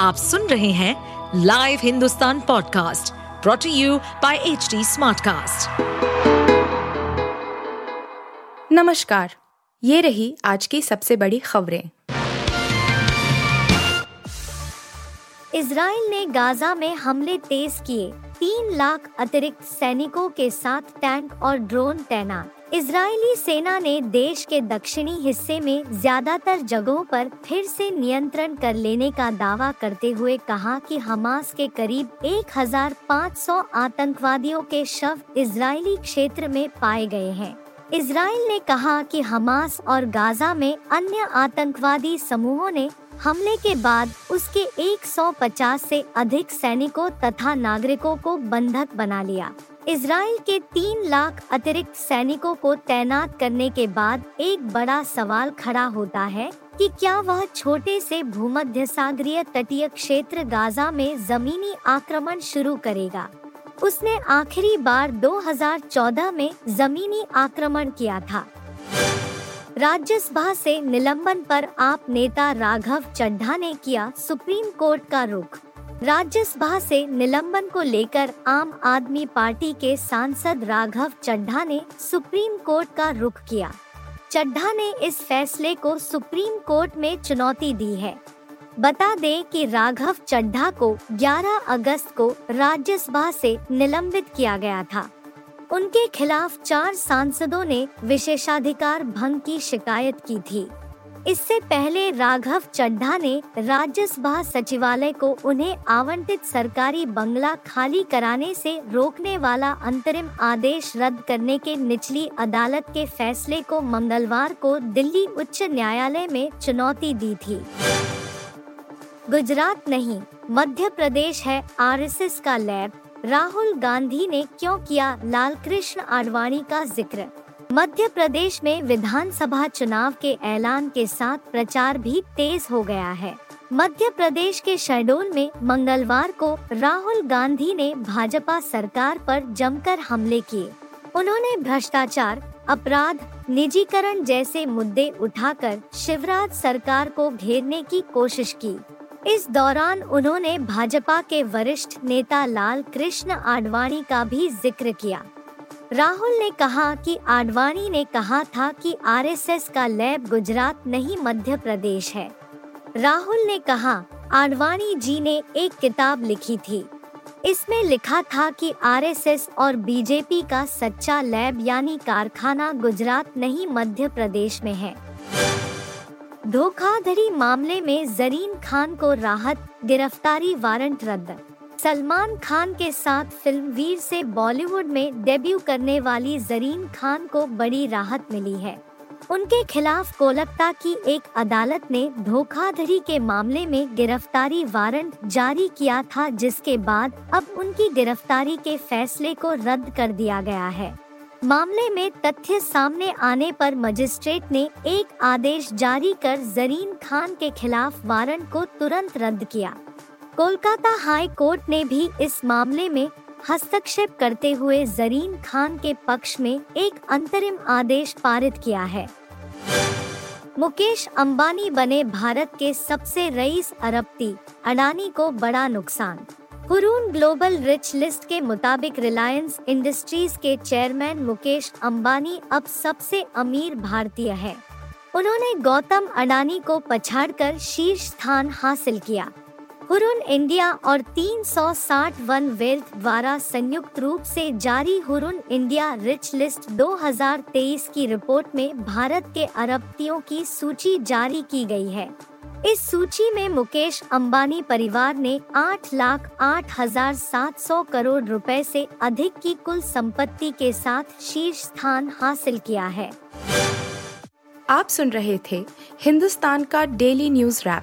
आप सुन रहे हैं live Hindustan podcast brought to you by HT Smartcast. नमस्कार, ये रही आज की सबसे बड़ी खबरें। इजराइल ने गाजा में हमले तेज किए, 3 लाख अतिरिक्त सैनिकों के साथ टैंक और ड्रोन तैनात। इजरायली सेना ने देश के दक्षिणी हिस्से में ज्यादातर जगहों पर फिर से नियंत्रण कर लेने का दावा करते हुए कहा कि हमास के करीब 1500 आतंकवादियों के शव इजरायली क्षेत्र में पाए गए हैं। इजराइल ने कहा कि हमास और गाजा में अन्य आतंकवादी समूहों ने हमले के बाद उसके 150 से अधिक सैनिकों तथा नागरिकों को बंधक बना लिया। इजराइल के 3 लाख अतिरिक्त सैनिकों को तैनात करने के बाद एक बड़ा सवाल खड़ा होता है कि क्या वह छोटे से भूमध्य सागरीय तटीय क्षेत्र गाजा में जमीनी आक्रमण शुरू करेगा। उसने आखिरी बार 2014 में जमीनी आक्रमण किया था। राज्यसभा से निलंबन पर आप नेता राघव चड्ढा ने किया सुप्रीम कोर्ट का रुख। राज्यसभा से निलंबन को लेकर आम आदमी पार्टी के सांसद राघव चड्ढा ने सुप्रीम कोर्ट का रुख किया। चड्ढा ने इस फैसले को सुप्रीम कोर्ट में चुनौती दी है। बता दें कि राघव चड्ढा को 11 अगस्त को राज्यसभा से निलंबित किया गया था। उनके खिलाफ 4 सांसदों ने विशेषाधिकार भंग की शिकायत की थी। इससे पहले राघव चड्ढा ने राज्यसभा सचिवालय को उन्हें आवंटित सरकारी बंगला खाली कराने से रोकने वाला अंतरिम आदेश रद्द करने के निचली अदालत के फैसले को मंगलवार को दिल्ली उच्च न्यायालय में चुनौती दी थी। गुजरात नहीं, मध्य प्रदेश है RSS का लैब, राहुल गांधी ने क्यों किया लाल कृष्ण आडवाणी का जिक्र। मध्य प्रदेश में विधानसभा चुनाव के ऐलान के साथ प्रचार भी तेज हो गया है। मध्य प्रदेश के शहडोल में मंगलवार को राहुल गांधी ने भाजपा सरकार पर जमकर हमले किए। उन्होंने भ्रष्टाचार, अपराध, निजीकरण जैसे मुद्दे उठाकर शिवराज सरकार को घेरने की कोशिश की। इस दौरान उन्होंने भाजपा के वरिष्ठ नेता लाल कृष्ण आडवाणी का भी जिक्र किया। राहुल ने कहा कि आडवाणी ने कहा था कि RSS का लैब गुजरात नहीं मध्य प्रदेश है। राहुल ने कहा, आडवाणी जी ने एक किताब लिखी थी। इसमें लिखा था कि RSS और बीजेपी का सच्चा लैब यानी कारखाना गुजरात नहीं मध्य प्रदेश में है। धोखाधड़ी मामले में जरीन खान को राहत, गिरफ्तारी वारंट रद्द। सलमान खान के साथ फिल्म वीर से बॉलीवुड में डेब्यू करने वाली जरीन खान को बड़ी राहत मिली है। उनके खिलाफ कोलकाता की एक अदालत ने धोखाधड़ी के मामले में गिरफ्तारी वारंट जारी किया था, जिसके बाद अब उनकी गिरफ्तारी के फैसले को रद्द कर दिया गया है। मामले में तथ्य सामने आने पर मजिस्ट्रेट ने एक आदेश जारी कर जरीन खान के खिलाफ वारंट को तुरंत रद्द किया। कोलकाता हाई कोर्ट ने भी इस मामले में हस्तक्षेप करते हुए जरीन खान के पक्ष में एक अंतरिम आदेश पारित किया है। मुकेश अंबानी बने भारत के सबसे रईस अरबपति, अडानी को बड़ा नुकसान। हुरुन ग्लोबल रिच लिस्ट के मुताबिक रिलायंस इंडस्ट्रीज के चेयरमैन मुकेश अंबानी अब सबसे अमीर भारतीय हैं। उन्होंने गौतम अडानी को पछाड़कर शीर्ष स्थान हासिल किया। हुरुन इंडिया और 360 वन वेल्थ द्वारा संयुक्त रूप से जारी हुरुन इंडिया रिच लिस्ट 2023 की रिपोर्ट में भारत के अरबपतियों की सूची जारी की गई है। इस सूची में मुकेश अंबानी परिवार ने 8,08,700 करोड़ रुपए से अधिक की कुल संपत्ति के साथ शीर्ष स्थान हासिल किया है। आप सुन रहे थे हिंदुस्तान का डेली न्यूज रैप,